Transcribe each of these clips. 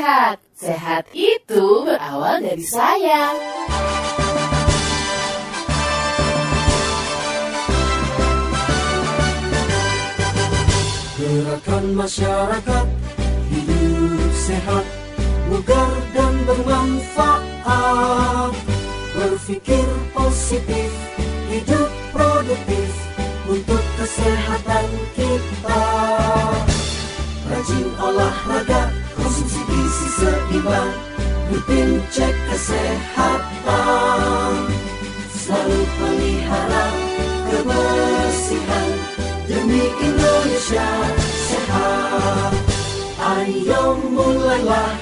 sehat. Sehat itu berawal dari saya. Gerakan masyarakat hidup sehat, bugar dan bermanfaat. Berpikir positif, hidup produktif untuk kesehatan kita. Rajin olahraga, konsumsi gizi seimbang, rutin cek kesehatan, selalu pelihara kebersihan. Demi Indonesia sehat, ayo mulailah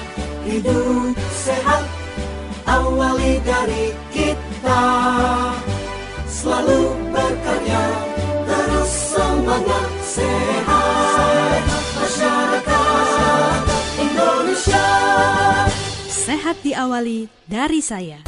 hidup sehat. Awali dari kita, selalu berkarya, terus semangat. Sehat masyarakat Indonesia. Sehat diawali dari saya.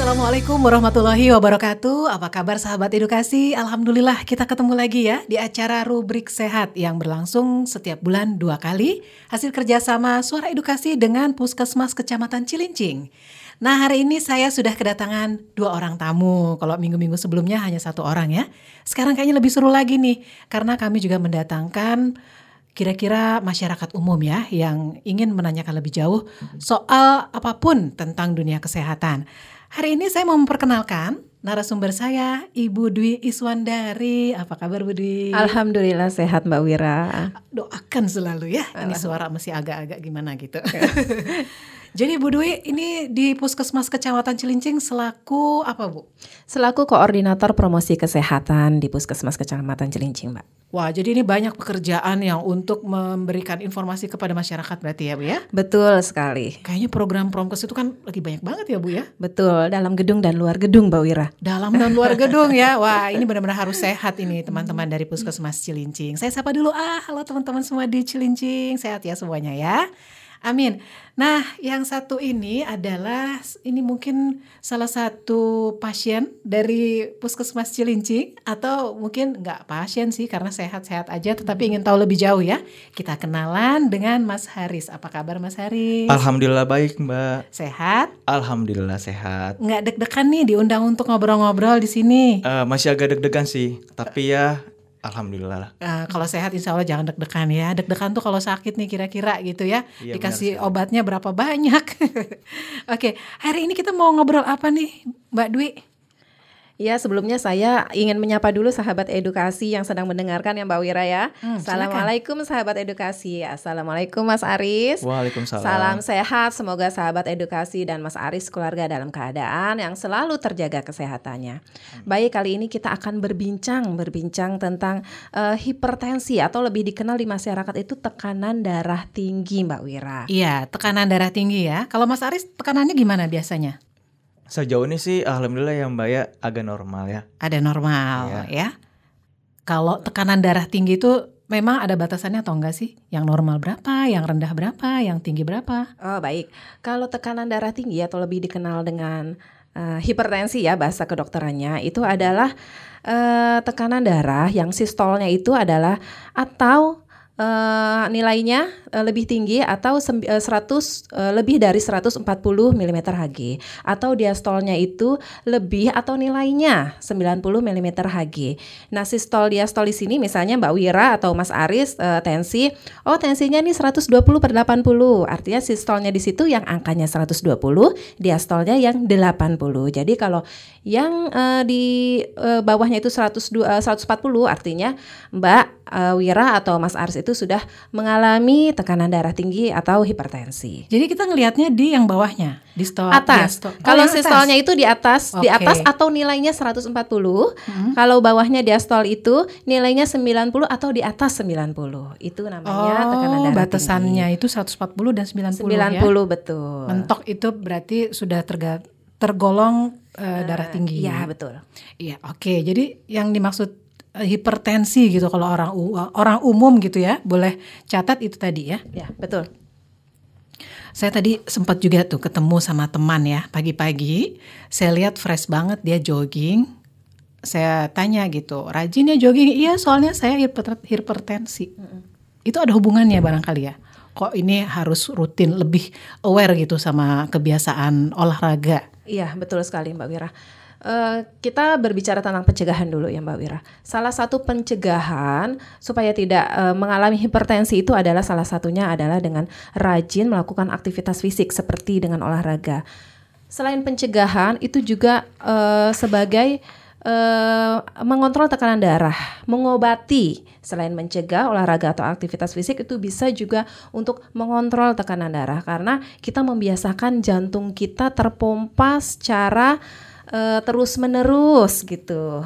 Assalamualaikum warahmatullahi wabarakatuh. Apa kabar sahabat edukasi? Alhamdulillah kita ketemu lagi ya di acara Rubrik Sehat yang berlangsung setiap bulan 2 kali. Hasil kerjasama Suara Edukasi dengan Puskesmas Kecamatan Cilincing. Nah, hari ini saya sudah kedatangan 2 orang tamu. Kalau minggu-minggu sebelumnya hanya 1 orang ya. Sekarang kayaknya lebih seru lagi nih karena kami juga mendatangkan kira-kira masyarakat umum ya yang ingin menanyakan lebih jauh soal apapun tentang dunia kesehatan. Hari ini saya mau memperkenalkan narasumber saya, Ibu Dwi Iswandari. Apa kabar Bu Dwi? Alhamdulillah sehat Mbak Wira. Doakan selalu ya, ini suara masih agak-agak gimana gitu. Jadi Bu Dwi ini di Puskesmas Kecamatan Cilincing selaku apa Bu? Selaku koordinator promosi kesehatan di Puskesmas Kecamatan Cilincing Mbak. Wah, jadi ini banyak pekerjaan yang untuk memberikan informasi kepada masyarakat berarti ya Bu ya? Betul sekali. Kayaknya program Promkes itu kan lagi banyak banget ya Bu ya? Betul, dalam gedung dan luar gedung Mbak Wira. Dalam dan luar gedung ya. Wah, ini benar-benar harus sehat ini teman-teman dari Puskesmas Cilincing. Saya sapa dulu, halo teman-teman semua di Cilincing, sehat ya semuanya ya. Amin. Nah, yang satu ini adalah ini mungkin salah satu pasien dari Puskesmas Cilincing atau mungkin nggak pasien sih karena sehat-sehat aja, tetapi ingin tahu lebih jauh ya. Kita kenalan dengan Mas Haris. Apa kabar Mas Haris? Alhamdulillah baik Mbak. Sehat? Alhamdulillah sehat. Nggak deg-degan nih diundang untuk ngobrol-ngobrol di sini? Masih agak deg-degan sih, tapi ya. Alhamdulillah. Kalau sehat insya Allah jangan deg-degan ya. Deg-degan tuh kalau sakit nih kira-kira gitu ya. Iya, dikasih obatnya berapa banyak. Oke, hari ini kita mau ngobrol apa nih Mbak Dwi? Ya, sebelumnya saya ingin menyapa dulu sahabat edukasi yang sedang mendengarkan ya Mbak Wira ya. Assalamualaikum sahabat edukasi. Assalamualaikum Mas Aris. Waalaikumsalam. Salam sehat, semoga sahabat edukasi dan Mas Aris keluarga dalam keadaan yang selalu terjaga kesehatannya. Baik, kali ini kita akan berbincang tentang hipertensi atau lebih dikenal di masyarakat itu tekanan darah tinggi Mbak Wira. Iya, tekanan darah tinggi ya. Kalau Mas Aris tekanannya gimana biasanya? Sejauh ini sih alhamdulillah ya Mbak ya, agak normal ya. Ada normal ya. Kalau tekanan darah tinggi itu memang ada batasannya atau enggak sih? Yang normal berapa, yang rendah berapa, yang tinggi berapa? Oh baik, kalau tekanan darah tinggi atau lebih dikenal dengan hipertensi ya bahasa kedokterannya, itu adalah tekanan darah yang sistolnya itu adalah atau nilainya lebih tinggi atau 100 lebih dari 140 mm Hg atau diastolnya itu lebih atau nilainya 90 mm Hg. Nah, sistol diastol di sini misalnya Mbak Wira atau Mas Aris tensi, tensinya nih 120/80. Artinya sistolnya di situ yang angkanya 120, diastolnya yang 80. Jadi kalau yang di bawahnya itu 140 artinya Mbak Wira atau Mas Aris itu sudah mengalami tekanan darah tinggi atau hipertensi. Jadi kita ngelihatnya di yang bawahnya, distol atas. Kalau sistolnya itu di atas, okay. Di atas atau nilainya 140. Kalau bawahnya diastol itu nilainya 90 atau di atas 90. Itu namanya tekanan darah batasannya tinggi. Batasannya itu 140 dan 90. 90 ya? Betul. Mentok itu berarti sudah tergolong darah tinggi. Iya, betul. Iya, oke. Jadi yang dimaksud hipertensi gitu kalau orang umum gitu ya, boleh catat itu tadi ya. Ya, betul. Saya tadi sempat juga tuh ketemu sama teman ya, pagi-pagi. Saya lihat fresh banget dia jogging saya tanya gitu, rajin ya jogging? Iya, soalnya saya hipertensi. Itu ada hubungannya barangkali ya, kok ini harus rutin lebih aware gitu sama kebiasaan olahraga. Iya, betul sekali Mbak Wira. Kita berbicara tentang pencegahan dulu ya Mbak Wira. Salah satu pencegahan supaya tidak mengalami hipertensi itu adalah salah satunya adalah dengan rajin melakukan aktivitas fisik seperti dengan olahraga. Selain pencegahan itu juga sebagai mengontrol tekanan darah, mengobati. Selain mencegah, olahraga atau aktivitas fisik itu bisa juga untuk mengontrol tekanan darah karena kita membiasakan jantung kita terpompa secara terus-menerus gitu.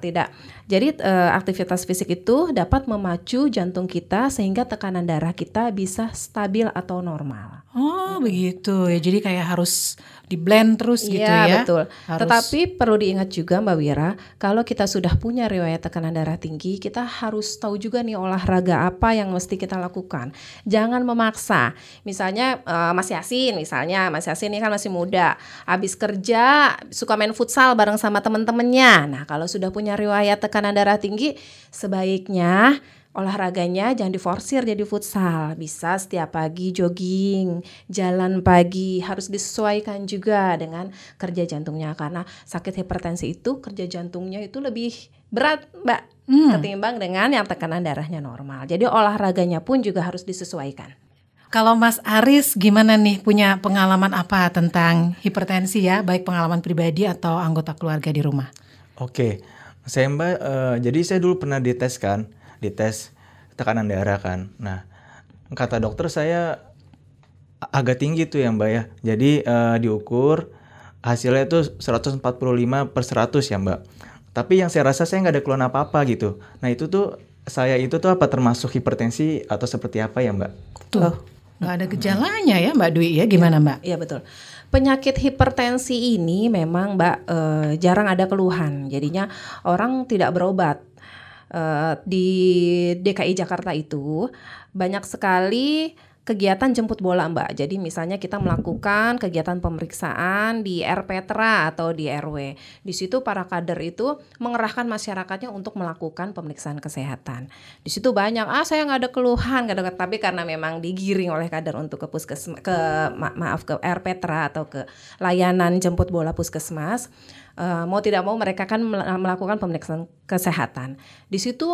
Tidak. Jadi aktivitas fisik itu dapat memacu jantung kita sehingga tekanan darah kita bisa stabil atau normal. Oh, begitu ya. Jadi kayak harus di blend terus gitu ya. Iya, betul. Harus. Tetapi perlu diingat juga Mbak Wira, kalau kita sudah punya riwayat tekanan darah tinggi, kita harus tahu juga nih olahraga apa yang mesti kita lakukan. Jangan memaksa. Misalnya Mas Yasin ini kan masih muda, habis kerja suka main futsal bareng sama teman-temannya. Nah, kalau sudah punya riwayat tekanan darah tinggi, sebaiknya olahraganya jangan diforsir jadi futsal. Bisa setiap pagi jogging, jalan pagi, harus disesuaikan juga dengan kerja jantungnya. Karena sakit hipertensi itu kerja jantungnya itu lebih berat Mbak, ketimbang dengan yang tekanan darahnya normal. Jadi olahraganya pun juga harus disesuaikan. Kalau Mas Aris gimana nih, punya pengalaman apa tentang hipertensi ya, baik pengalaman pribadi atau anggota keluarga di rumah? Oke, saya Mbak, jadi saya dulu pernah dites kan, dites tekanan darah kan. Nah, kata dokter saya agak tinggi tuh ya Mbak ya. Jadi diukur hasilnya itu 145/100 ya Mbak. Tapi yang saya rasa saya nggak ada keluhan apa-apa gitu. Nah itu tuh, saya itu tuh apa termasuk hipertensi atau seperti apa ya Mbak? Tuh, nggak ada gejalanya ya Mbak Dwi ya, gimana Mbak? Iya betul. Penyakit hipertensi ini memang Mbak jarang ada keluhan. Jadinya orang tidak berobat. Di DKI Jakarta itu banyak sekali kegiatan jemput bola Mbak. Jadi misalnya kita melakukan kegiatan pemeriksaan di RPTRA atau di RW. Di situ para kader itu mengerahkan masyarakatnya untuk melakukan pemeriksaan kesehatan. Di situ banyak, saya nggak ada keluhan, tapi karena memang digiring oleh kader untuk ke puskesmas, ke RPTRA atau ke layanan jemput bola puskesmas. Mau tidak mau mereka kan melakukan pemeriksaan kesehatan. Di situ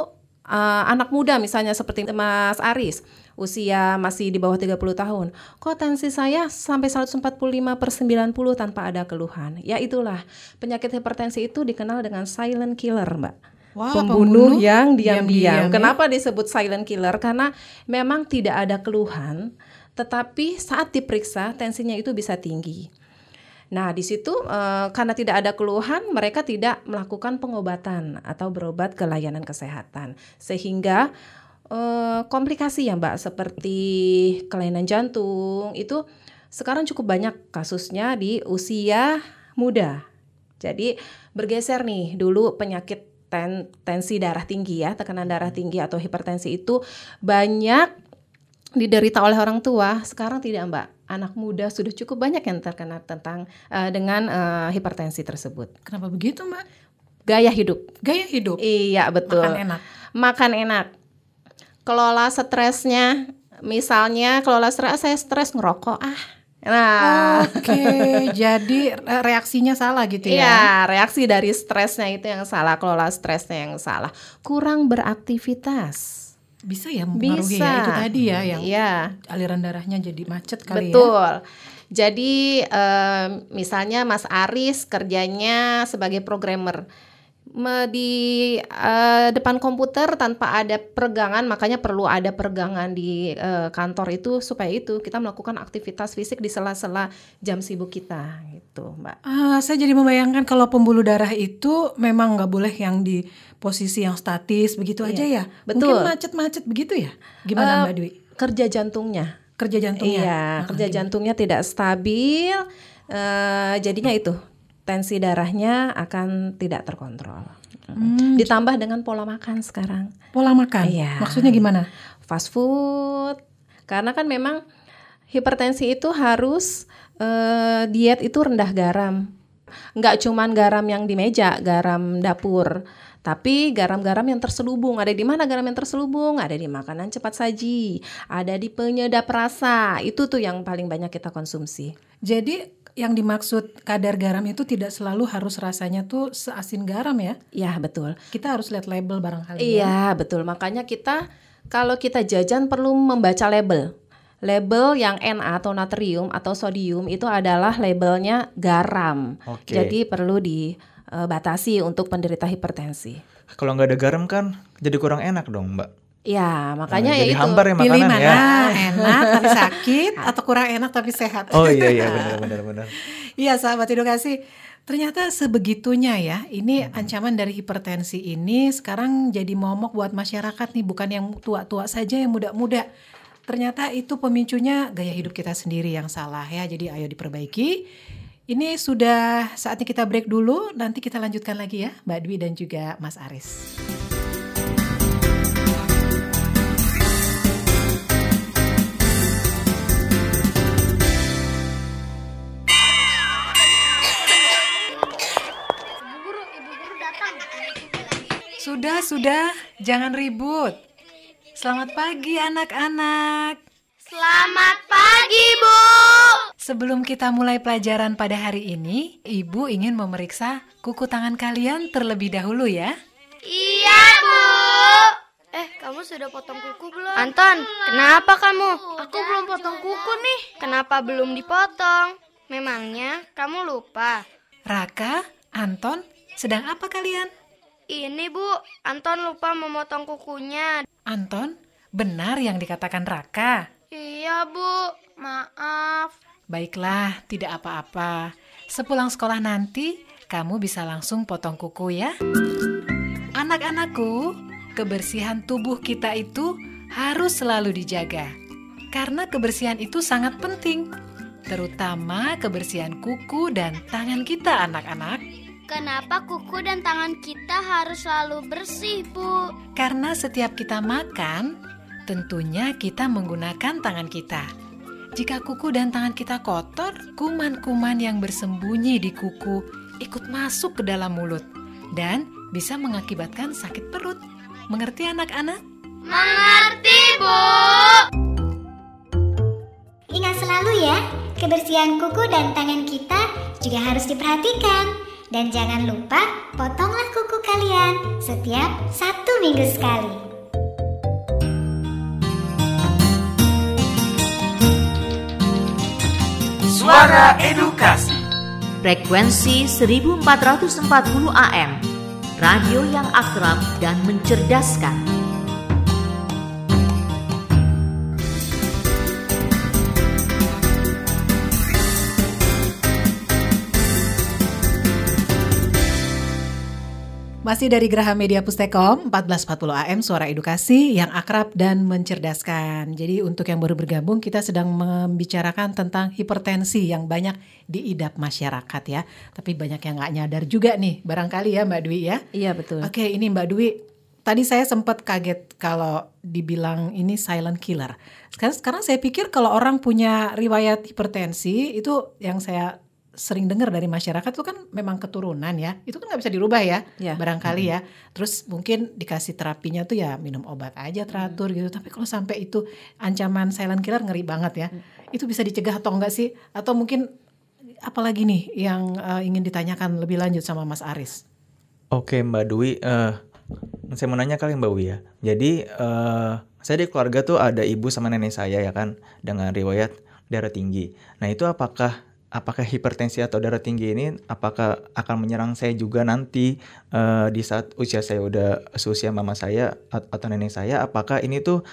anak muda misalnya seperti Mas Aris, usia masih di bawah 30 tahun. Kok tensi saya sampai 145/90 tanpa ada keluhan? Ya itulah, penyakit hipertensi itu dikenal dengan silent killer Mbak. Wow, pembunuh yang diam-diam. Kenapa disebut silent killer? Karena memang tidak ada keluhan, tetapi saat diperiksa tensinya itu bisa tinggi. Nah di situ karena tidak ada keluhan, mereka tidak melakukan pengobatan atau berobat ke layanan kesehatan, sehingga komplikasi ya Mbak, seperti kelainan jantung itu sekarang cukup banyak kasusnya di usia muda. Jadi bergeser nih, dulu penyakit tensi darah tinggi ya, tekanan darah tinggi atau hipertensi itu banyak diderita oleh orang tua. Sekarang tidak Mbak, anak muda sudah cukup banyak yang terkena dengan hipertensi tersebut. Kenapa begitu Mbak? Gaya hidup. Iya betul. Makan enak. Kelola stresnya, misalnya kelola stres, saya stres ngerokok Nah, oke, jadi reaksinya salah gitu ya? Iya, reaksi dari stresnya itu yang salah, kelola stresnya yang salah. Kurang beraktivitas. Bisa ya mempengaruhi ya, itu tadi ya yang aliran darahnya jadi macet kali. Betul. Jadi misalnya Mas Aris kerjanya sebagai programmer di depan komputer tanpa ada peregangan, makanya perlu ada peregangan di kantor itu supaya itu kita melakukan aktivitas fisik di sela-sela jam sibuk kita gitu Mbak. Saya jadi membayangkan kalau pembuluh darah itu memang nggak boleh yang di posisi yang statis begitu aja ya. Betul. Mungkin macet-macet begitu ya. Gimana Mbak Dwi? Kerja jantungnya. Iya, kerja jantungnya tidak stabil, jadinya itu tensi darahnya akan tidak terkontrol. Ditambah dengan pola makan sekarang. Pola makan? Iya. Maksudnya gimana? Fast food. Karena kan memang hipertensi itu harus diet itu rendah garam, nggak cuman garam yang di meja, garam dapur, tapi garam-garam yang terselubung. Ada di mana garam yang terselubung? Ada di makanan cepat saji, ada di penyedap rasa. Itu tuh yang paling banyak kita konsumsi. Jadi yang dimaksud kadar garam itu tidak selalu harus rasanya tuh seasin garam ya? Iya, betul. Kita harus lihat label barangkali. Iya, betul. Makanya kita kalau kita jajan perlu membaca label. Label yang Na atau natrium atau sodium itu adalah labelnya garam. Okay. Jadi perlu dibatasi untuk penderita hipertensi. Kalau nggak ada garam kan jadi kurang enak dong, Mbak. Ya, makanya ya itu hambar ya makanan, pilih mana ya. Enak tapi sakit atau kurang enak tapi sehat. Oh iya benar. Iya sahabat edukasi, ternyata sebegitunya ya. Ini ancaman dari hipertensi ini sekarang jadi momok buat masyarakat nih, bukan yang tua-tua saja, yang muda-muda. Ternyata itu pemicunya gaya hidup kita sendiri yang salah ya. Jadi ayo diperbaiki. Ini sudah saatnya kita break dulu, nanti kita lanjutkan lagi ya Mbak Dwi dan juga Mas Aris. Sudah, jangan ribut. Selamat pagi anak-anak. Selamat pagi, Bu. Sebelum kita mulai pelajaran pada hari ini, Ibu ingin memeriksa kuku tangan kalian terlebih dahulu ya. Iya, Bu. Kamu sudah potong kuku belum? Anton, kenapa kamu? Aku belum potong kuku nih. Kenapa belum dipotong? Memangnya kamu lupa? Raka, Anton, sedang apa kalian? Ini Bu, Anton lupa memotong kukunya. Anton, benar yang dikatakan Raka? Iya Bu, maaf. Baiklah, tidak apa-apa. Sepulang sekolah nanti, kamu bisa langsung potong kuku ya. Anak-anakku, kebersihan tubuh kita itu harus selalu dijaga. Karena kebersihan itu sangat penting. Terutama kebersihan kuku dan tangan kita anak-anak. Kenapa kuku dan tangan kita harus selalu bersih, Bu? Karena setiap kita makan, tentunya kita menggunakan tangan kita. Jika kuku dan tangan kita kotor, kuman-kuman yang bersembunyi di kuku ikut masuk ke dalam mulut dan bisa mengakibatkan sakit perut. Mengerti anak-anak? Mengerti, Bu! Ingat selalu ya, kebersihan kuku dan tangan kita juga harus diperhatikan. Dan jangan lupa potonglah kuku kalian setiap 1 minggu sekali. Suara Edukasi, frekuensi 1440 AM, radio yang akrab dan mencerdaskan. Masih dari Graha Media Pustekom, 1440 AM, Suara Edukasi yang akrab dan mencerdaskan. Jadi untuk yang baru bergabung, kita sedang membicarakan tentang hipertensi yang banyak diidap masyarakat ya. Tapi banyak yang nggak nyadar juga nih, barangkali ya Mbak Dwi ya? Iya betul. Oke, ini Mbak Dwi, tadi saya sempat kaget kalau dibilang ini silent killer. Sekarang saya pikir kalau orang punya riwayat hipertensi, itu yang saya sering dengar dari masyarakat itu kan memang keturunan ya, itu kan nggak bisa dirubah ya. Barangkali ya, terus mungkin dikasih terapinya tuh ya minum obat aja teratur gitu. Tapi kalau sampai itu ancaman silent killer ngeri banget ya. Itu bisa dicegah atau enggak sih? Atau mungkin apalagi nih yang ingin ditanyakan lebih lanjut sama Mas Aris? Oke Mbak Dwi, saya mau nanya kali Mbak Dwi ya. Jadi saya di keluarga tuh ada ibu sama nenek saya ya kan dengan riwayat darah tinggi. Nah itu apakah hipertensi atau darah tinggi ini apakah akan menyerang saya juga nanti di saat usia saya udah seusia mama saya atau nenek saya? Apakah ini tuh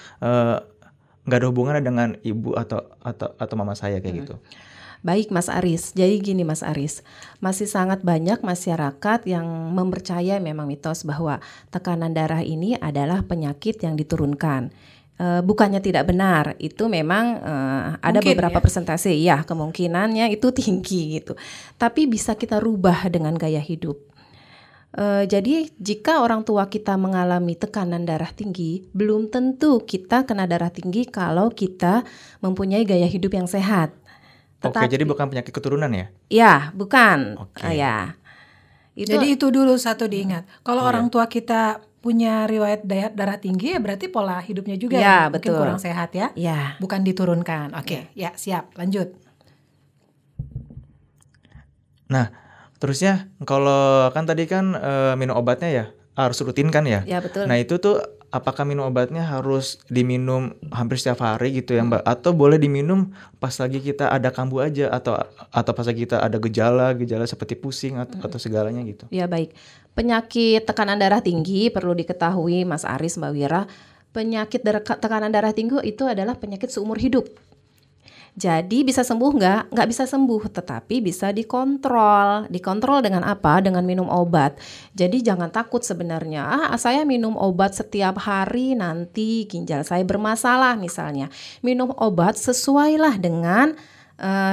nggak ada hubungannya dengan ibu atau mama saya kayak gitu? Baik Mas Aris, jadi gini Mas Aris, masih sangat banyak masyarakat yang mempercaya memang mitos bahwa tekanan darah ini adalah penyakit yang diturunkan. Bukannya tidak benar, itu memang ada mungkin, beberapa persentase ya kemungkinannya itu tinggi gitu. Tapi bisa kita rubah dengan gaya hidup. Jadi jika orang tua kita mengalami tekanan darah tinggi, belum tentu kita kena darah tinggi kalau kita mempunyai gaya hidup yang sehat. Oke, jadi bukan penyakit keturunan ya? Ya, bukan. Okay. Ya. Itu, jadi itu dulu satu diingat. Kalau orang tua kita punya riwayat darah tinggi, ya berarti pola hidupnya juga mungkin kurang sehat ya. Ya. Bukan diturunkan. Oke, ya siap. Lanjut. Nah, terusnya kalau kan tadi kan minum obatnya ya harus rutin kan ya? Ya betul. Nah itu tuh apakah minum obatnya harus diminum hampir setiap hari gitu ya Mbak? Atau boleh diminum pas lagi kita ada kambuh aja atau pas lagi kita ada gejala seperti pusing atau segalanya gitu? Ya baik. Penyakit tekanan darah tinggi perlu diketahui Mas Aris, Mbak Wira. Penyakit tekanan darah tinggi itu adalah penyakit seumur hidup. Jadi bisa sembuh nggak? Nggak bisa sembuh, tetapi bisa dikontrol. Dikontrol dengan apa? Dengan minum obat. Jadi jangan takut sebenarnya. Saya minum obat setiap hari nanti ginjal saya bermasalah misalnya. Minum obat sesuailah dengan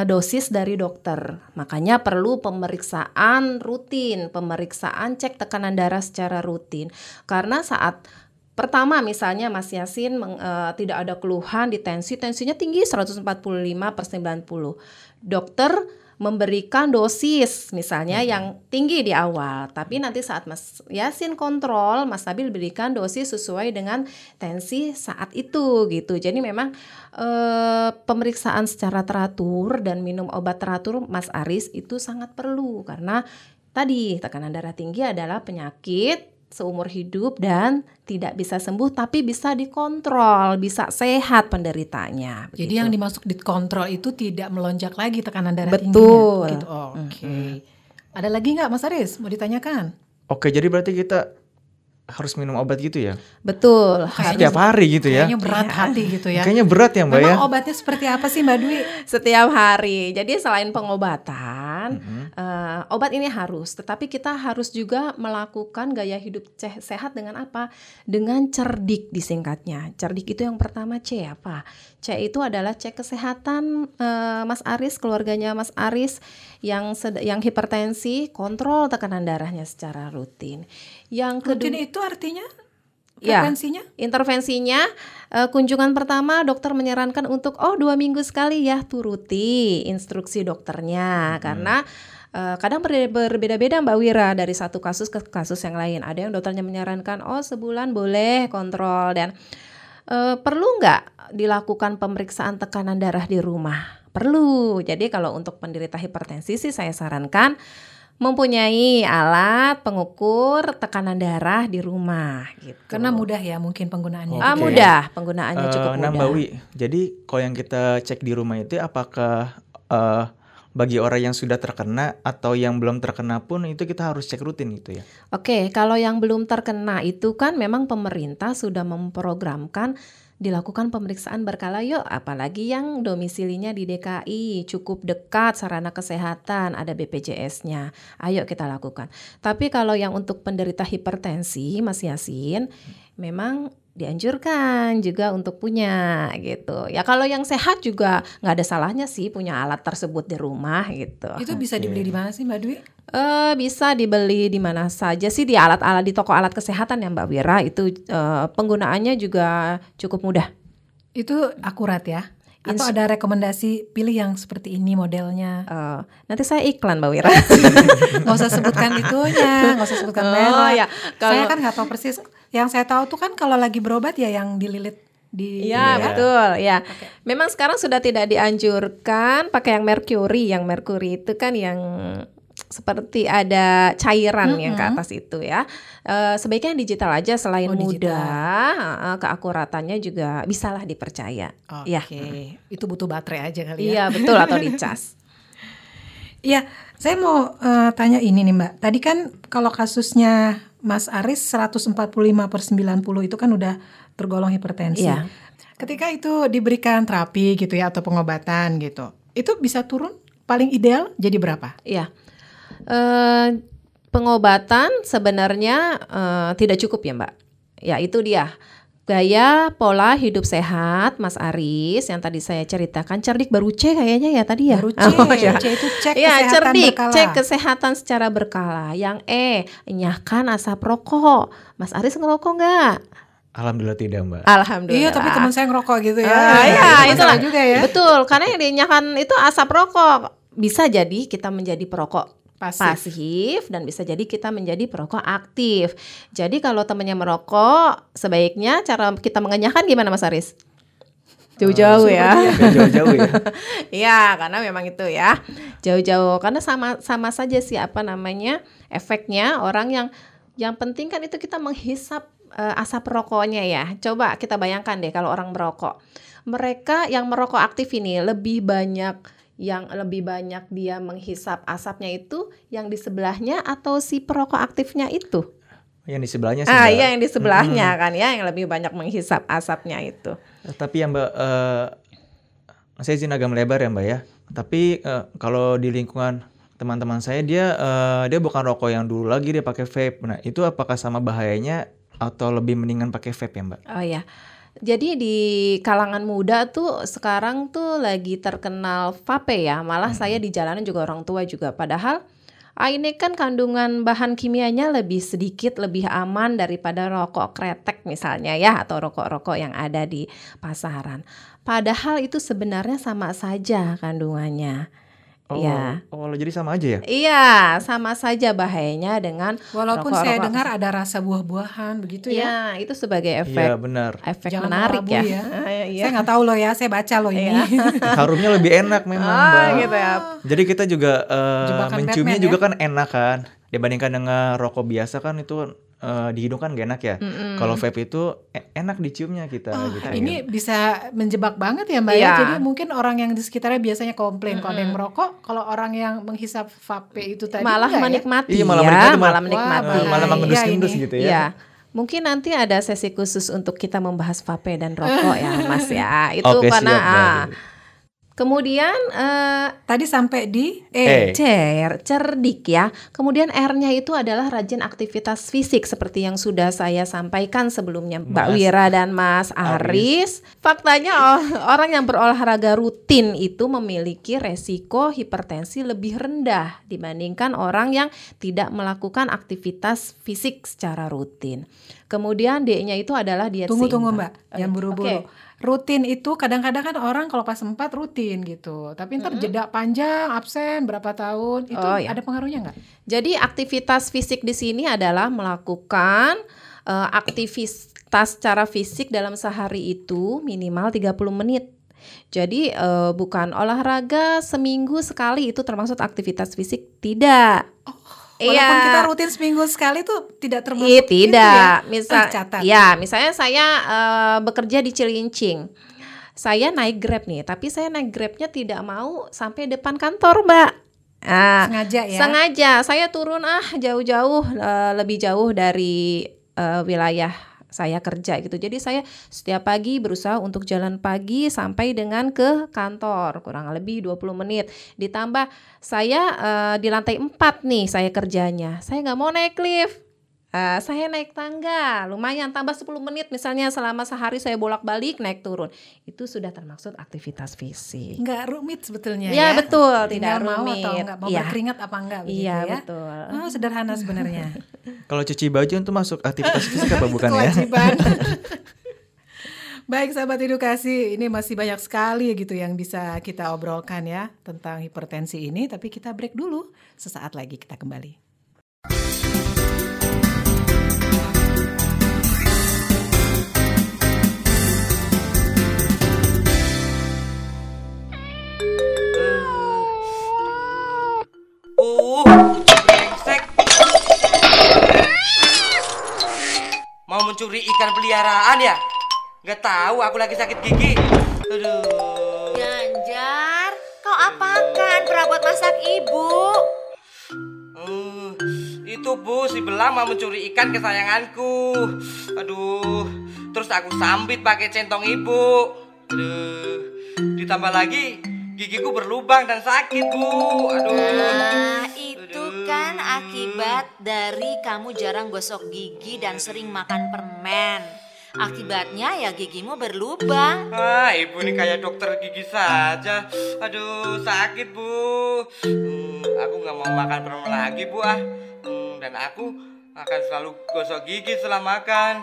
dosis dari dokter. Makanya perlu pemeriksaan rutin, pemeriksaan cek tekanan darah secara rutin. Karena saat pertama misalnya Mas Yasin tidak ada keluhan di tensi, tensinya tinggi 145/90. Dokter memberikan dosis misalnya yang tinggi di awal, tapi nanti saat Mas Yasin kontrol, Mas Nabil berikan dosis sesuai dengan tensi saat itu gitu. Jadi memang pemeriksaan secara teratur dan minum obat teratur Mas Aris itu sangat perlu karena tadi tekanan darah tinggi adalah penyakit seumur hidup dan tidak bisa sembuh, tapi bisa dikontrol, bisa sehat penderitanya. Jadi yang dimaksud dikontrol itu tidak melonjak lagi tekanan darah tinggi. Betul. Gitu. Oh, Oke. Ada lagi nggak Mas Aris mau ditanyakan? Oke, jadi berarti kita harus minum obat gitu ya? Betul. Setiap hari gitu ya? Kayaknya berat hati gitu ya? Kayaknya berat ya Mbak. Memang ya? Obatnya seperti apa sih Mbak Dwi? Setiap hari. Jadi selain pengobatan, obat ini harus. Tetapi kita harus juga melakukan gaya hidup sehat dengan apa? Dengan cerdik disingkatnya. Cerdik itu yang pertama C apa? C itu adalah cek kesehatan Mas Aris, keluarganya Mas Aris yang hipertensi, kontrol tekanan darahnya secara rutin. Yang kedua itu artinya intervensinya? Ya, intervensinya kunjungan pertama dokter menyarankan untuk 2 minggu sekali ya, turuti instruksi dokternya karena kadang berbeda-beda Mbak Wira dari satu kasus ke kasus yang lain. Ada yang dokternya menyarankan 1 bulan boleh kontrol dan perlu nggak dilakukan pemeriksaan tekanan darah di rumah? Perlu. Jadi kalau untuk penderita hipertensi sih saya sarankan mempunyai alat pengukur tekanan darah di rumah gitu. Karena mudah ya mungkin penggunaannya. Mudah penggunaannya cukup mudah. Mbak Wi, jadi kalau yang kita cek di rumah itu apakah bagi orang yang sudah terkena atau yang belum terkena pun itu kita harus cek rutin gitu ya? Oke, kalau yang belum terkena itu kan memang pemerintah sudah memprogramkan dilakukan pemeriksaan berkala yuk, apalagi yang domisilinya di DKI cukup dekat sarana kesehatan, ada BPJS-nya, ayo kita lakukan. Tapi kalau yang untuk penderita hipertensi Mas Yasin, memang dianjurkan juga untuk punya gitu. Ya kalau yang sehat juga nggak ada salahnya sih punya alat tersebut di rumah gitu. Itu bisa dibeli di mana sih Mbak Dwi? Bisa dibeli di mana saja sih, di alat-alat di toko alat kesehatan ya Mbak Wira. Itu penggunaannya juga cukup mudah. Itu akurat ya? Atau ada rekomendasi pilih yang seperti ini modelnya? Nanti saya iklan Mbak Wira. Nggak usah sebutkan itunya, nggak usah sebutkan merek. Ya, saya kan nggak tahu persis. Yang saya tahu tuh kan kalau lagi berobat ya yang dililit. Betul ya. Okay. Memang sekarang sudah tidak dianjurkan pakai yang merkuri. Yang merkuri itu kan yang seperti ada cairan yang ke atas itu ya. Sebaiknya yang digital aja, selain mudah, keakuratannya juga bisalah dipercaya. Oke. Ya. Itu butuh baterai aja kali ya. Iya betul, atau dicas. Iya, saya mau tanya ini nih Mbak. Tadi kan kalau kasusnya Mas Aris 145/90 itu kan udah tergolong hipertensi. Iya. Ketika itu diberikan terapi gitu ya atau pengobatan gitu, itu bisa turun paling ideal jadi berapa? Iya. Pengobatan sebenarnya tidak cukup ya Mbak. Ya itu dia, gaya pola hidup sehat Mas Aris yang tadi saya ceritakan. Cerdik baru C kayaknya ya tadi ya. Baru C, C itu cek kesehatan cerdik, berkala. Cek kesehatan secara berkala. Yang E, enyahkan asap rokok. Mas Aris ngerokok nggak? Alhamdulillah tidak, Mbak. Alhamdulillah. Iya, tapi teman saya ngerokok gitu ya. Iya, itu juga ya. Betul, karena yang diinyakan itu asap rokok. Bisa jadi kita menjadi perokok pasif dan bisa jadi kita menjadi perokok aktif. Jadi kalau temannya merokok, sebaiknya cara kita mengenyahkan gimana, Mas Aris? Jauh-jauh ya. Jauh-jauh ya. Iya, karena memang itu ya. Jauh-jauh karena sama saja sih apa namanya? Efeknya orang yang penting kan itu kita menghisap asap rokoknya ya. Coba kita bayangkan deh kalau orang merokok. Mereka yang merokok aktif ini lebih banyak dia menghisap asapnya itu yang di sebelahnya atau si perokok aktifnya itu? Yang di sebelahnya sih. Iya, yang di sebelahnya kan ya, yang lebih banyak menghisap asapnya itu. Tapi ya Mbak, saya izin agak melebar ya Mbak ya. Tapi kalau di lingkungan teman-teman saya dia bukan rokok yang dulu lagi, dia pakai vape. Nah, itu apakah sama bahayanya atau lebih mendingan pakai vape ya Mbak? Oh ya. Jadi di kalangan muda tuh sekarang tuh lagi terkenal vape ya. Malah saya di jalanan juga orang tua juga. Padahal ini kan kandungan bahan kimianya lebih sedikit, lebih aman daripada rokok kretek misalnya ya. Atau rokok-rokok yang ada di pasaran. Padahal itu sebenarnya sama saja kandungannya. Oh, jadi sama aja ya? Iya, sama saja bahayanya dengan walaupun rokok-rokok. Saya dengar ada rasa buah-buahan begitu ya. Iya, itu sebagai efek. Iya, benar. Efek jangan menarik ya. Iya. Saya nggak tahu loh ya, saya baca loh ini. Harumnya lebih enak memang, Mbak. Gitu ya. Jadi kita juga menciumnya Batman, juga ya? Kan enak kan. Dibandingkan dengan rokok biasa kan itu di hidung kan gak enak ya. Kalau vape itu enak diciumnya kita. Ini bisa menjebak banget ya Mbak ya. Jadi mungkin orang yang di sekitarnya biasanya komplain kalau ada yang merokok, kalau orang yang menghisap vape itu tadi malah menikmati ya. Malah mengendus-gendus gitu ya. Iya. Mungkin nanti ada sesi khusus untuk kita membahas vape dan rokok ya Mas ya. Itu okay, karena kemudian tadi sampai di E. Cerdik ya. Kemudian R-nya itu adalah rajin aktivitas fisik seperti yang sudah saya sampaikan sebelumnya Mbak Wira dan Mas Aris. Faktanya orang yang berolahraga rutin itu memiliki resiko hipertensi lebih rendah dibandingkan orang yang tidak melakukan aktivitas fisik secara rutin. Kemudian D-nya itu adalah diet seimbang. Tunggu Mbak, yang buru-buru. Okay. Rutin itu kadang-kadang kan orang kalau pas sempat rutin gitu. Tapi ntar jeda panjang, absen berapa tahun, itu ada pengaruhnya nggak? Jadi aktivitas fisik di sini adalah melakukan aktivitas secara fisik dalam sehari itu minimal 30 menit. Jadi bukan olahraga seminggu sekali itu termasuk aktivitas fisik, tidak. Walaupun kita rutin seminggu sekali tuh tidak termasuk tidak. Itu ya. Misalnya saya bekerja di Cilincing. Saya naik Grab nih, tapi saya naik Grabnya tidak mau sampai depan kantor, Mbak. Sengaja ya. Sengaja. Saya turun jauh-jauh lebih jauh dari wilayah saya kerja gitu. Jadi saya setiap pagi berusaha untuk jalan pagi sampai dengan ke kantor kurang lebih 20 menit. Ditambah saya di lantai 4 nih saya kerjanya. Saya nggak mau naik lift. Saya naik tangga, lumayan tambah 10 menit misalnya selama sehari saya bolak-balik naik turun. Itu sudah termasuk aktivitas fisik. Enggak rumit sebetulnya ya. Iya betul, tidak rumit. Mau atau enggak, mau berkeringat apa enggak begitu ya. Iya betul. Sederhana sebenarnya. Kalau cuci baju itu masuk aktivitas fisik apa bukan ya? Kewajiban. Baik sahabat edukasi, ini masih banyak sekali gitu yang bisa kita obrolkan ya tentang hipertensi ini, tapi kita break dulu. Sesaat lagi kita kembali. Mau mencuri ikan peliharaan ya? Nggak tahu, aku lagi sakit gigi. Aduh. Ganjar, kau apakan perabot masak ibu? Itu Bu, si Belang mau mencuri ikan kesayanganku. Aduh, terus aku sambit pakai centong ibu. Aduh, ditambah lagi gigiku berlubang dan sakit Bu. Aduh. Nah, itu kan akibat dari kamu jarang gosok gigi dan sering makan permen. Akibatnya ya gigimu berlubang. Ibu nih kayak dokter gigi saja. Aduh, sakit Bu. Aku nggak mau makan permen lagi Bu. Dan aku akan selalu gosok gigi setelah makan.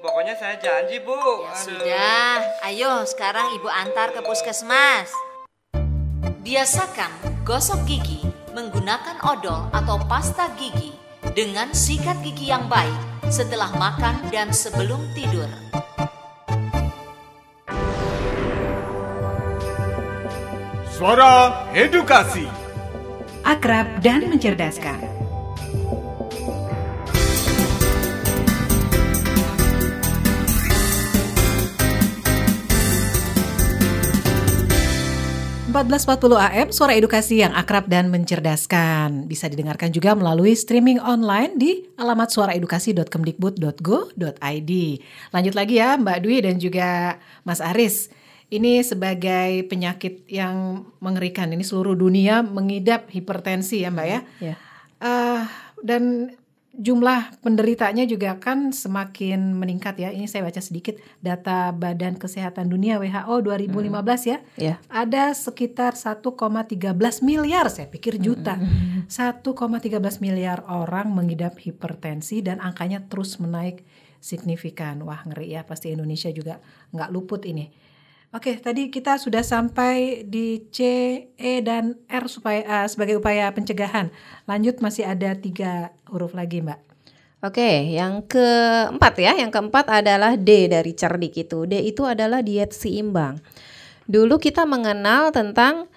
pokoknya saya janji, Bu. Ya sudah, ayo sekarang Ibu antar ke puskesmas. Biasakan gosok gigi menggunakan odol atau pasta gigi dengan sikat gigi yang baik setelah makan dan sebelum tidur. Suara Edukasi, akrab dan mencerdaskan. AM Suara Edukasi yang akrab dan mencerdaskan. Bisa didengarkan juga melalui streaming online di alamat suaraedukasi.kemdikbud.go.id. Lanjut lagi ya Mbak Dwi dan juga Mas Aris. Ini sebagai penyakit yang mengerikan. Ini seluruh dunia mengidap hipertensi ya Mbak ya. Yeah. Dan jumlah penderitanya juga kan semakin meningkat ya. Ini saya baca sedikit data Badan Kesehatan Dunia WHO 2015 ya. Yeah. Ada sekitar 1,13 miliar, saya pikir juta. 1,13 miliar orang mengidap hipertensi dan angkanya terus menaik signifikan. Wah ngeri ya, pasti Indonesia juga nggak luput ini. Oke, tadi kita sudah sampai di C, E, dan R supaya, sebagai upaya pencegahan. Lanjut masih ada 3 huruf lagi Mbak. Oke, yang keempat ya. Yang keempat adalah D dari cerdik itu. D itu adalah diet seimbang. Dulu kita mengenal tentang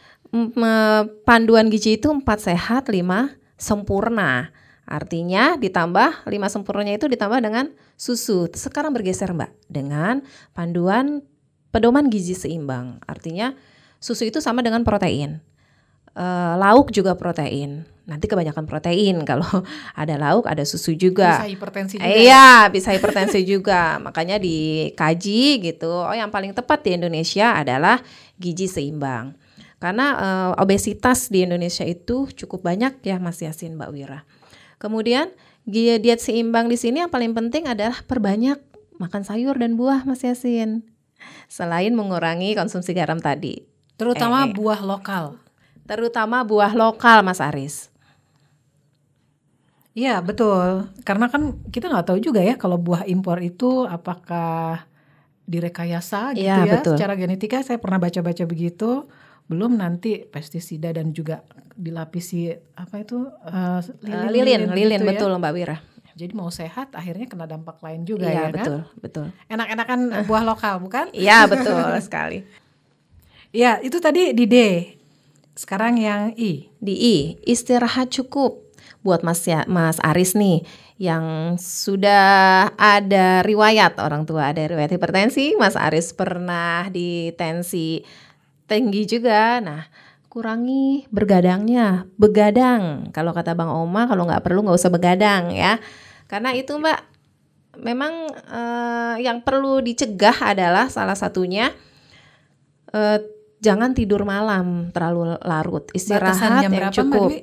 panduan gizi itu 4 sehat, 5 sempurna. Artinya ditambah 5 sempurnanya itu ditambah dengan susu. Sekarang bergeser Mbak dengan panduan pedoman gizi seimbang, artinya susu itu sama dengan protein, lauk juga protein. Nanti kebanyakan protein kalau ada lauk, ada susu juga. Bisa hipertensi juga. Iya, bisa hipertensi juga. Makanya dikaji gitu. Oh, yang paling tepat di Indonesia adalah gizi seimbang. Karena obesitas di Indonesia itu cukup banyak ya Mas Yasin, Mbak Wira. Kemudian diet seimbang di sini yang paling penting adalah perbanyak makan sayur dan buah, Mas Yasin. Selain mengurangi konsumsi garam tadi, terutama buah lokal. Terutama buah lokal, Mas Aris. Iya betul, karena kan kita nggak tahu juga ya kalau buah impor itu apakah direkayasa gitu ya. Betul. Secara genetika saya pernah baca-baca begitu. Belum nanti pestisida dan juga dilapisi apa itu lilin gitu betul ya. Mbak Wira. Jadi mau sehat akhirnya kena dampak lain juga ya, kan? Betul, betul. Enak-enakan buah lokal bukan? Iya betul sekali. Iya itu tadi di D. Sekarang yang I. Di I, istirahat cukup. Buat Mas Aris nih yang sudah ada riwayat orang tua ada riwayat hipertensi. Mas Aris pernah di tensi tinggi juga. Nah, kurangi bergadangnya, begadang. Kalau kata Bang Oma, kalau nggak perlu nggak usah begadang ya. Karena itu Mbak, memang yang perlu dicegah adalah salah satunya jangan tidur malam terlalu larut, istirahat yang cukup.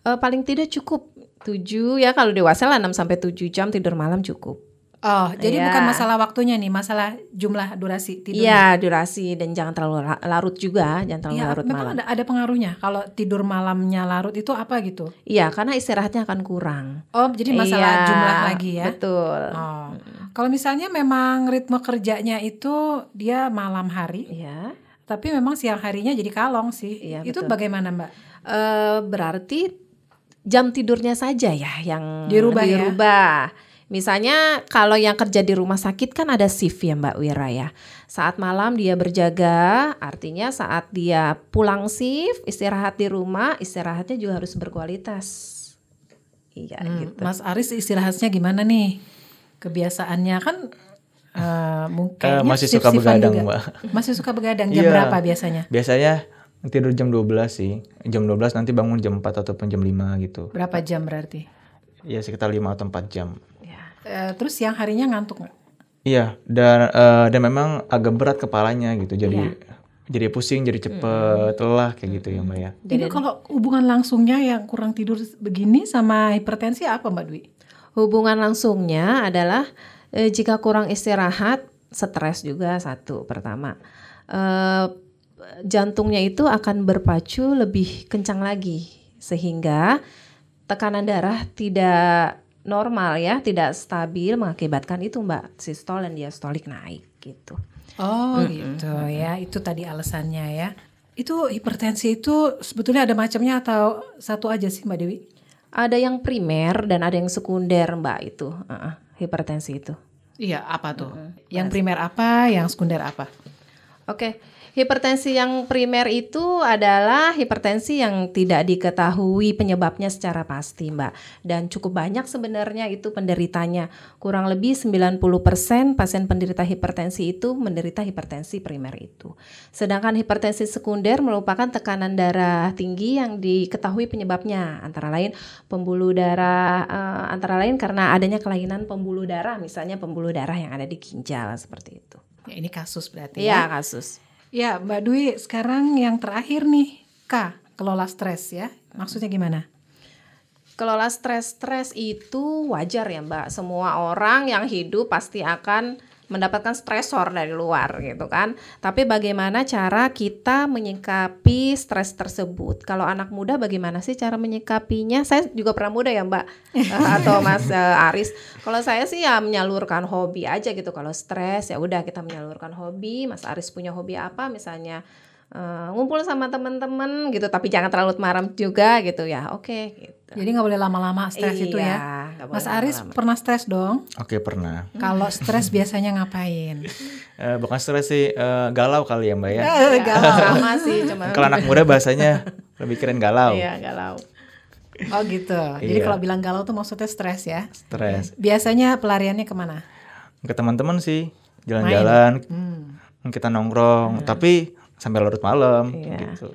Paling tidak cukup 7 ya, kalau dewasa lah 6-7 jam tidur malam cukup. Oh, jadi bukan masalah waktunya nih, masalah jumlah durasi tidur. Iya, durasi dan jangan terlalu larut juga, jangan terlalu larut memang malam. Memang ada pengaruhnya kalau tidur malamnya larut itu apa gitu? Iya, karena istirahatnya akan kurang. Oh, jadi masalah jumlah lagi ya? Betul. Oh. Kalau misalnya memang ritme kerjanya itu dia malam hari, tapi memang siang harinya jadi kalong sih. Iya, itu betul. Bagaimana Mbak? Berarti jam tidurnya saja ya yang dirubah. Ya? Misalnya kalau yang kerja di rumah sakit kan ada shift ya Mbak Wira ya. Saat malam dia berjaga, artinya saat dia pulang shift, istirahat di rumah, istirahatnya juga harus berkualitas. Iya gitu. Mas Aris istirahatnya gimana nih? Kebiasaannya kan mungkin masih suka begadang juga. Mbak. Masih suka begadang jam berapa biasanya? Biasanya tidur jam 12 sih. Jam 12 nanti bangun jam 4 ataupun jam 5 gitu. Berapa jam berarti? Ya sekitar 5 atau 4 jam. Terus siang harinya ngantuk nggak? Iya, dan memang agak berat kepalanya gitu, jadi pusing, jadi cepet lelah kayak gitu ya Mbak ya. Jadi kalau hubungan langsungnya yang kurang tidur begini sama hipertensi apa Mbak Dwi? Hubungan langsungnya adalah jika kurang istirahat, stres juga satu pertama. Jantungnya itu akan berpacu lebih kencang lagi sehingga tekanan darah tidak normal ya, tidak stabil, mengakibatkan itu Mbak, sistol dan diastolik naik gitu. Oh gitu ya, itu tadi alasannya ya. Itu hipertensi itu sebetulnya ada macamnya atau satu aja sih Mbak Dewi? Ada yang primer dan ada yang sekunder Mbak itu, hipertensi itu. Iya, apa tuh? Yang primer apa, yang sekunder apa? Oke, hipertensi yang primer itu adalah hipertensi yang tidak diketahui penyebabnya secara pasti Mbak. Dan cukup banyak sebenarnya itu penderitanya. Kurang lebih 90% pasien penderita hipertensi itu menderita hipertensi primer itu. Sedangkan hipertensi sekunder merupakan tekanan darah tinggi yang diketahui penyebabnya. Antara lain pembuluh darah, antara lain karena adanya kelainan pembuluh darah. Misalnya pembuluh darah yang ada di ginjal seperti itu. Ya, ini kasus berarti ya? Iya, kasus. Ya, Mbak Dwi, sekarang yang terakhir nih, kelola stres ya. Maksudnya gimana? Kelola stres itu wajar ya Mbak. Semua orang yang hidup pasti akan mendapatkan stresor dari luar gitu kan. Tapi bagaimana cara kita menyikapi stres tersebut? Kalau anak muda bagaimana sih cara menyikapinya? Saya juga pernah muda ya Mbak atau Mas Aris. Kalau saya sih ya menyalurkan hobi aja gitu. Kalau stres ya udah kita menyalurkan hobi. Mas Aris punya hobi apa misalnya? Ngumpul sama teman-teman gitu, tapi jangan terlalu marah juga gitu ya. Oke gitu. Jadi gak boleh lama-lama stres itu ya. Mas Aris pernah stres dong? Oke, pernah. Kalau stres biasanya ngapain? Bukan stres sih, galau kali ya Mbak ya. Galau sama sih, cuman kalau anak muda bahasanya lebih keren galau. Iya, galau. Oh gitu. Jadi kalau bilang galau tuh maksudnya stres ya. Stres. Biasanya pelariannya kemana? Ke teman-teman sih, jalan-jalan. Kita nongkrong, tapi sampai larut malam gitu.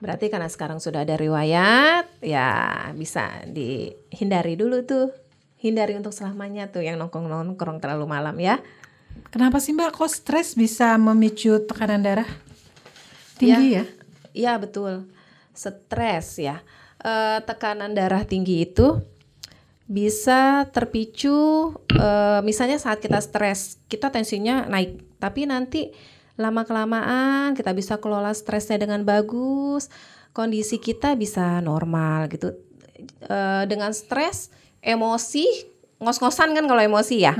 Berarti karena sekarang sudah ada riwayat, ya bisa dihindari dulu tuh. Hindari untuk selamanya tuh yang nongkrong-nongkrong terlalu malam ya. Kenapa sih Mbak kok stres bisa memicu tekanan darah tinggi ya? Iya betul, stres ya. Tekanan darah tinggi itu bisa terpicu misalnya saat kita stres, kita tensinya naik. Tapi nanti lama-kelamaan kita bisa kelola stresnya dengan bagus, kondisi kita bisa normal gitu. Dengan stres, emosi, ngos-ngosan kan kalau emosi ya.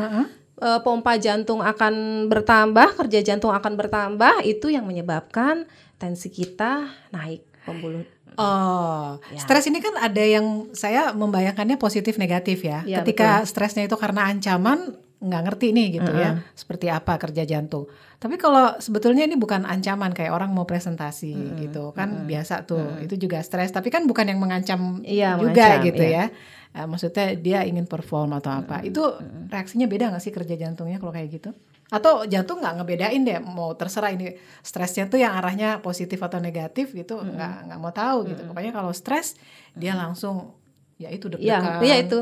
Pompa jantung akan bertambah, kerja jantung akan bertambah, itu yang menyebabkan tensi kita naik, pembuluh. Oh, ya. Stres ini kan ada yang saya membayangkannya positif negatif ya. Ya ketika betul. Stresnya itu karena ancaman, nggak ngerti nih gitu ya seperti apa kerja jantung. Tapi kalau sebetulnya ini bukan ancaman kayak orang mau presentasi gitu kan biasa tuh itu juga stres. Tapi kan bukan yang mengancam juga mengancam, gitu ya. Maksudnya dia ingin perform atau apa. Itu reaksinya beda nggak sih kerja jantungnya kalau kayak gitu? Atau jantung nggak ngebedain deh mau terserah ini stresnya tuh yang arahnya positif atau negatif gitu nggak mau tahu gitu. Pokoknya kalau stres dia langsung ya itu deg-degan. Iya itu.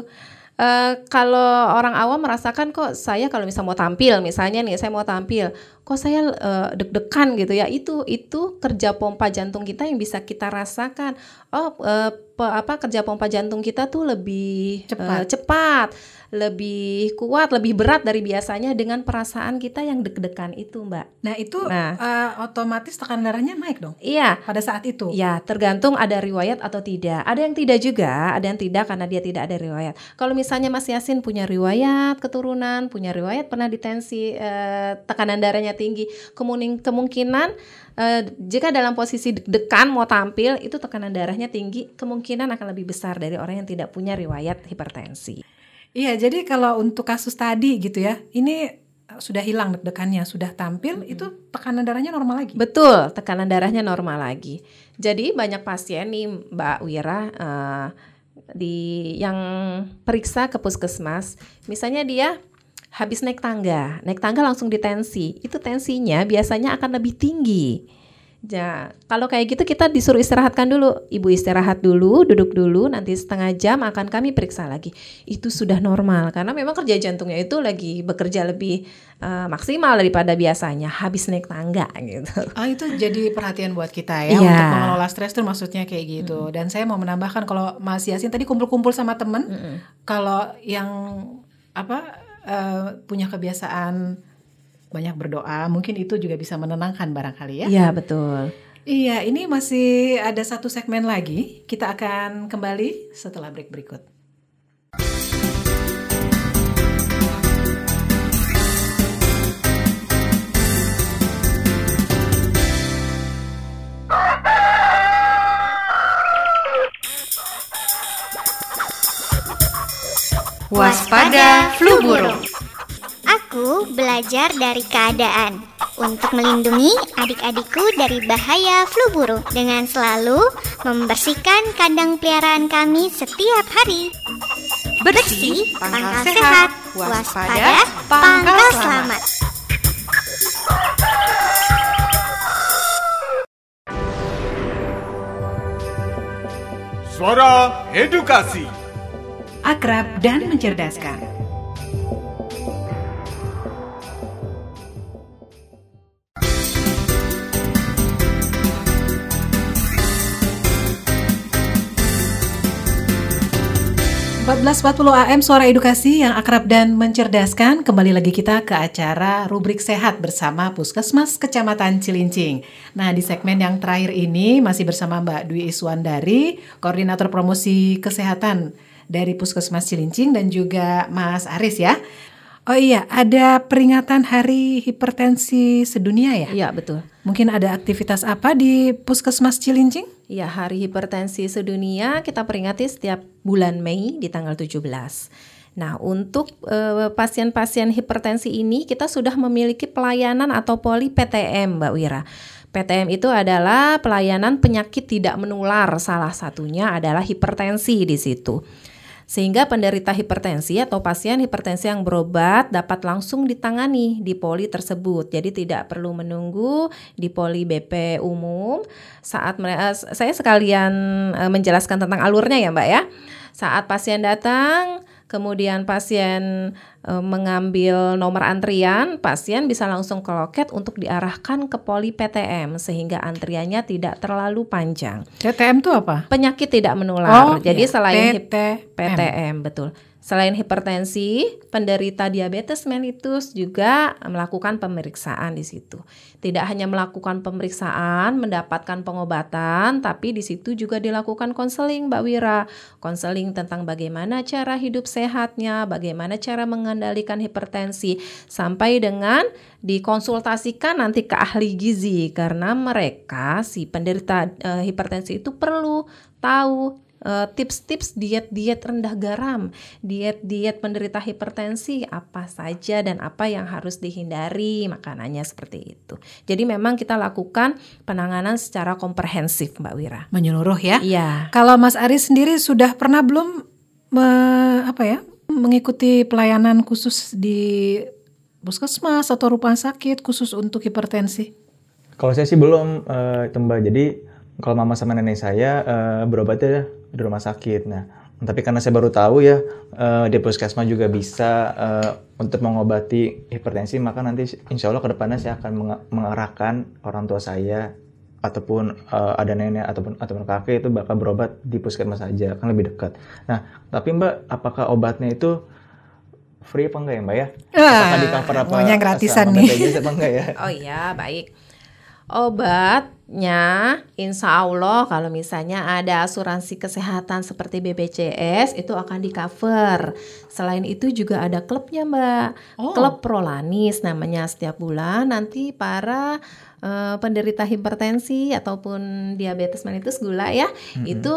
Kalau orang awam merasakan kok saya kalau misal mau tampil misalnya nih saya mau tampil kok saya deg-degan gitu ya, itu kerja pompa jantung kita yang bisa kita rasakan. Kerja pompa jantung kita tuh lebih cepat, lebih kuat, lebih berat dari biasanya dengan perasaan kita yang deg-degan itu Mbak. Nah itu otomatis tekanan darahnya naik dong? Iya. Pada saat itu? Iya, tergantung ada riwayat atau tidak. Ada yang tidak juga, ada yang tidak karena dia tidak ada riwayat. Kalau misalnya Mas Yasin punya riwayat keturunan, punya riwayat pernah ditensi tekanan darahnya tinggi, kemungkinan jika dalam posisi deg-degan mau tampil itu tekanan darahnya tinggi, kemungkinan akan lebih besar dari orang yang tidak punya riwayat hipertensi. Iya, jadi kalau untuk kasus tadi gitu ya, ini sudah hilang deg-degannya, sudah tampil, itu tekanan darahnya normal lagi. Betul, tekanan darahnya normal lagi. Jadi banyak pasien nih Mbak Wira yang periksa ke puskesmas, misalnya dia habis naik tangga langsung ditensi, itu tensinya biasanya akan lebih tinggi. Ya, kalau kayak gitu kita disuruh istirahatkan dulu, ibu istirahat dulu, duduk dulu, nanti setengah jam akan kami periksa lagi. Itu sudah normal karena memang kerja jantungnya itu lagi bekerja lebih maksimal daripada biasanya habis naik tangga gitu. Oh, itu jadi perhatian buat kita ya untuk mengelola stres tuh maksudnya kayak gitu. Dan saya mau menambahkan kalau Mas Yasin tadi kumpul-kumpul sama temen, kalau yang punya kebiasaan banyak berdoa, mungkin itu juga bisa menenangkan barangkali ya. Iya betul. Iya, ini masih ada satu segmen lagi. Kita akan kembali setelah break berikut. Waspada flu burung. Aku belajar dari keadaan untuk melindungi adik-adikku dari bahaya flu burung dengan selalu membersihkan kandang peliharaan kami setiap hari. Bersih, pangkal sehat, waspada, pangkal selamat. Suara Edukasi, akrab dan mencerdaskan. AM Suara Edukasi yang akrab dan mencerdaskan. Kembali lagi kita ke acara Rubrik Sehat bersama Puskesmas Kecamatan Cilincing. Nah, di segmen yang terakhir ini masih bersama Mbak Dwi Iswandari, Koordinator Promosi Kesehatan dari Puskesmas Cilincing, dan juga Mas Aris ya. Oh iya, ada peringatan Hari Hipertensi Sedunia ya? Iya, betul. Mungkin ada aktivitas apa di Puskesmas Cilincing? Iya, Hari Hipertensi Sedunia kita peringati setiap bulan Mei di tanggal 17. Nah, untuk pasien-pasien hipertensi ini kita sudah memiliki pelayanan atau poli PTM, Mbak Wira. PTM itu adalah pelayanan penyakit tidak menular, salah satunya adalah hipertensi di situ. Sehingga penderita hipertensi atau pasien hipertensi yang berobat dapat langsung ditangani di poli tersebut. Jadi tidak perlu menunggu di poli BP umum. Saat saya sekalian menjelaskan tentang alurnya ya, Mbak ya. Saat pasien datang, kemudian pasien mengambil nomor antrian, pasien bisa langsung ke loket untuk diarahkan ke poli PTM sehingga antriannya tidak terlalu panjang. PTM itu apa? Penyakit tidak menular. Oh, jadi iya. Selain PTM, betul. Selain hipertensi, penderita diabetes mellitus juga melakukan pemeriksaan di situ. Tidak hanya melakukan pemeriksaan, mendapatkan pengobatan, tapi di situ juga dilakukan konseling, Mbak Wira. Konseling tentang bagaimana cara hidup sehatnya, bagaimana cara mengendalikan hipertensi, sampai dengan dikonsultasikan nanti ke ahli gizi, karena mereka si penderita hipertensi itu perlu tahu tips-tips diet-diet rendah garam, diet-diet penderita hipertensi apa saja dan apa yang harus dihindari, makanannya seperti itu. Jadi memang kita lakukan penanganan secara komprehensif, Mbak Wira. Menyeluruh ya? Iya. Kalau Mas Aris sendiri sudah pernah belum mengikuti pelayanan khusus di puskesmas atau rumah sakit khusus untuk hipertensi? Kalau saya sih belum, Mbak. Jadi kalau mama sama nenek saya berobatnya di rumah sakit. Nah, tapi karena saya baru tahu ya di puskesmas juga bisa untuk mengobati hipertensi, maka nanti insya Allah kedepannya saya akan mengarahkan orang tua saya ataupun ada nenek ataupun kakek itu bakal berobat di puskesmas saja, kan lebih dekat. Nah, tapi Mbak, apakah obatnya itu free apa enggak ya, Mbak ya? Apakah di cover apa? Maunya gratisan nih. BPJS apa enggak ya? Oh iya, baik. Obatnya insya Allah kalau misalnya ada asuransi kesehatan seperti BPJS itu akan di cover. Selain itu juga ada klubnya, Mbak. Oh. Klub Prolanis namanya. Setiap bulan nanti para penderita hipertensi ataupun diabetes mellitus gula ya, itu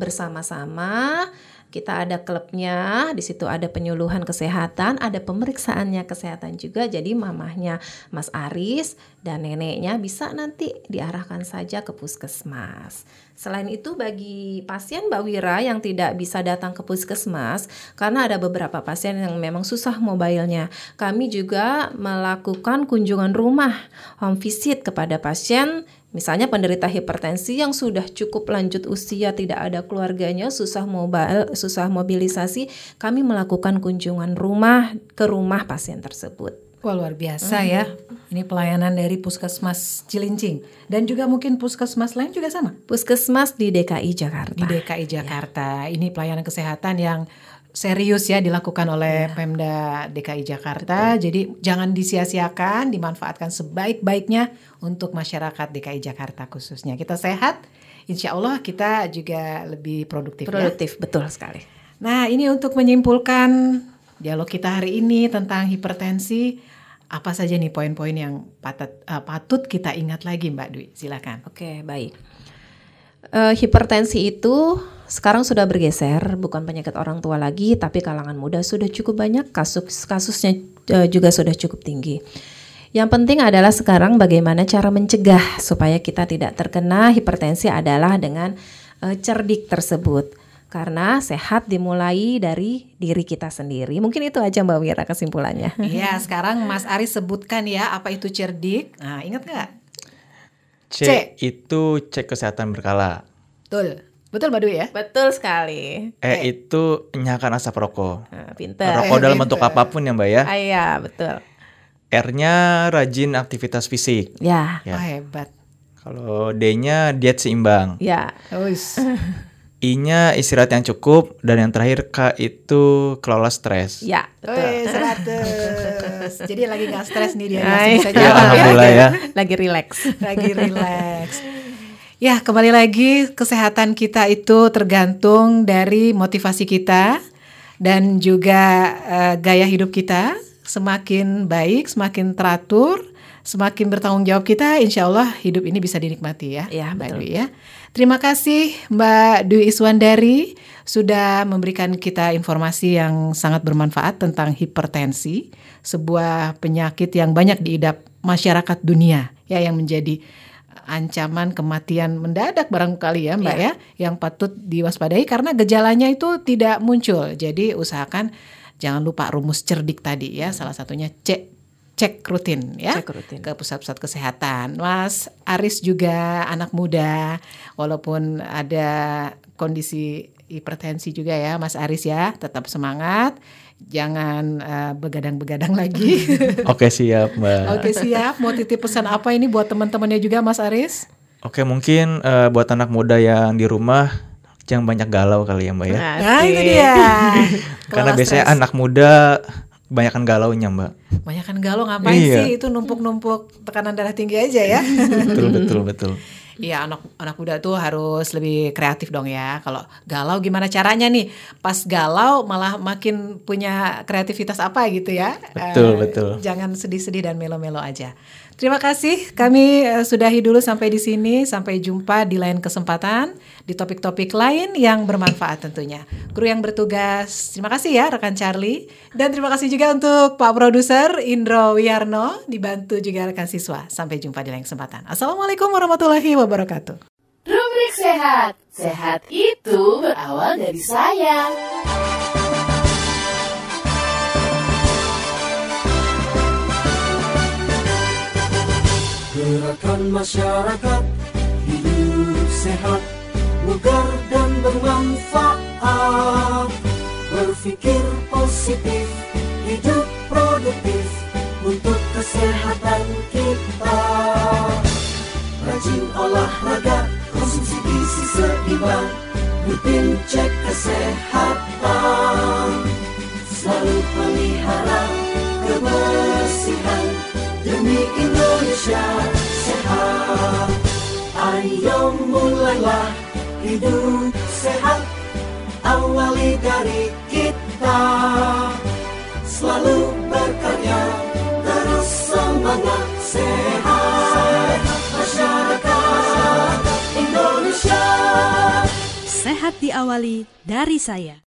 bersama-sama. Kita ada klubnya, di situ ada penyuluhan kesehatan, ada pemeriksaannya kesehatan juga. Jadi mamahnya Mas Aris dan neneknya bisa nanti diarahkan saja ke puskesmas. Selain itu bagi pasien, Mbak Wira, yang tidak bisa datang ke puskesmas karena ada beberapa pasien yang memang susah mobilenya, kami juga melakukan kunjungan rumah, home visit kepada pasien. Misalnya penderita hipertensi yang sudah cukup lanjut usia, tidak ada keluarganya, susah mobilisasi, kami melakukan kunjungan rumah ke rumah pasien tersebut. Wah, luar biasa ya. Ini pelayanan dari Puskesmas Cilincing. Dan juga mungkin puskesmas lain juga sama? Puskesmas di DKI Jakarta. Di DKI Jakarta. Ya. Ini pelayanan kesehatan yang serius ya dilakukan oleh Pemda DKI Jakarta. Betul. Jadi jangan disia-siakan, dimanfaatkan sebaik-baiknya untuk masyarakat DKI Jakarta khususnya. Kita sehat, insya Allah kita juga lebih produktif. Produktif, ya? Betul sekali. Nah, ini untuk menyimpulkan dialog kita hari ini tentang hipertensi. Apa saja nih poin-poin yang patut kita ingat lagi, Mbak Dwi? Silakan. Oke, baik. Hipertensi itu Sekarang sudah bergeser, bukan penyakit orang tua lagi, tapi kalangan muda sudah cukup banyak, kasusnya juga sudah cukup tinggi. Yang penting adalah sekarang bagaimana cara mencegah supaya kita tidak terkena hipertensi adalah dengan cerdik tersebut. Karena sehat dimulai dari diri kita sendiri. Mungkin itu aja Mbak Wira kesimpulannya. Iya, sekarang Mas Ari sebutkan ya apa itu cerdik. Nah, ingat nggak? C itu cek kesehatan berkala. Betul. Betul Mbak Dwi ya? Betul sekali. Itu nyalakan asap rokok. Nah, pintar. Rokok dalam bentuk apapun ya Mbak ya? Iya, betul. R-nya rajin aktivitas fisik. Ya. Ya. Oh, hebat. Kalau D-nya diet seimbang. Ya. I-nya istirahat yang cukup. Dan yang terakhir K itu kelola stres. Ya, betul. Wih, 100. Jadi lagi gak stres nih dia. Bisa jalan, alhamdulillah ya. Lagi relax. Ya, kembali lagi kesehatan kita itu tergantung dari motivasi kita. Dan juga gaya hidup kita. Semakin baik, semakin teratur, semakin bertanggung jawab kita, insya Allah hidup ini bisa dinikmati ya. Ya, Mbak Dwi ya. Terima kasih Mbak Dwi Iswandari sudah memberikan kita informasi yang sangat bermanfaat tentang hipertensi, sebuah penyakit yang banyak diidap masyarakat dunia ya, yang menjadi ancaman kematian mendadak barangkali ya Mbak ya, yang patut diwaspadai karena gejalanya itu tidak muncul. Jadi usahakan jangan lupa rumus cerdik tadi ya, salah satunya cek rutin ya, ke pusat-pusat kesehatan. Mas Aris juga anak muda, walaupun ada kondisi hipertensi juga ya Mas Aris ya, tetap semangat, jangan begadang-begadang lagi. Oke siap Mbak. Oke siap, mau titip pesan apa ini buat teman-temannya juga Mas Aris? Oke mungkin buat anak muda yang di rumah, jangan banyak galau kali ya Mbak ya. Nah itu dia. Karena biasanya anak muda kebanyakan galaunya Mbak. Kebanyakan galau ngapain sih? Itu numpuk-numpuk tekanan darah tinggi aja ya. Betul. Iya, anak muda tuh harus lebih kreatif dong ya. Kalau galau gimana caranya nih? Pas galau malah makin punya kreativitas apa gitu ya. Betul. Jangan sedih-sedih dan melo-melo aja. Terima kasih, kami sudahi dulu sampai di sini. Sampai jumpa di lain kesempatan, di topik-topik lain yang bermanfaat tentunya. Guru yang bertugas, terima kasih ya rekan Charlie. Dan terima kasih juga untuk Pak Produser Indro Wiyarno, dibantu juga rekan siswa. Sampai jumpa di lain kesempatan. Assalamualaikum warahmatullahi wabarakatuh. Rubrik Sehat. Sehat itu berawal dari saya. Gerakan masyarakat hidup sehat, bugar dan bermanfaat. Berpikir positif, hidup produktif untuk kesehatan kita. Rajin olahraga, konsumsi gizi seimbang, rutin cek kesehatan, selalu pelihara kebersihan. Demi Indonesia sehat, ayo mulailah hidup sehat, awali dari kita, selalu berkarya, terus semangat sehat, masyarakat Indonesia. Sehat diawali dari saya.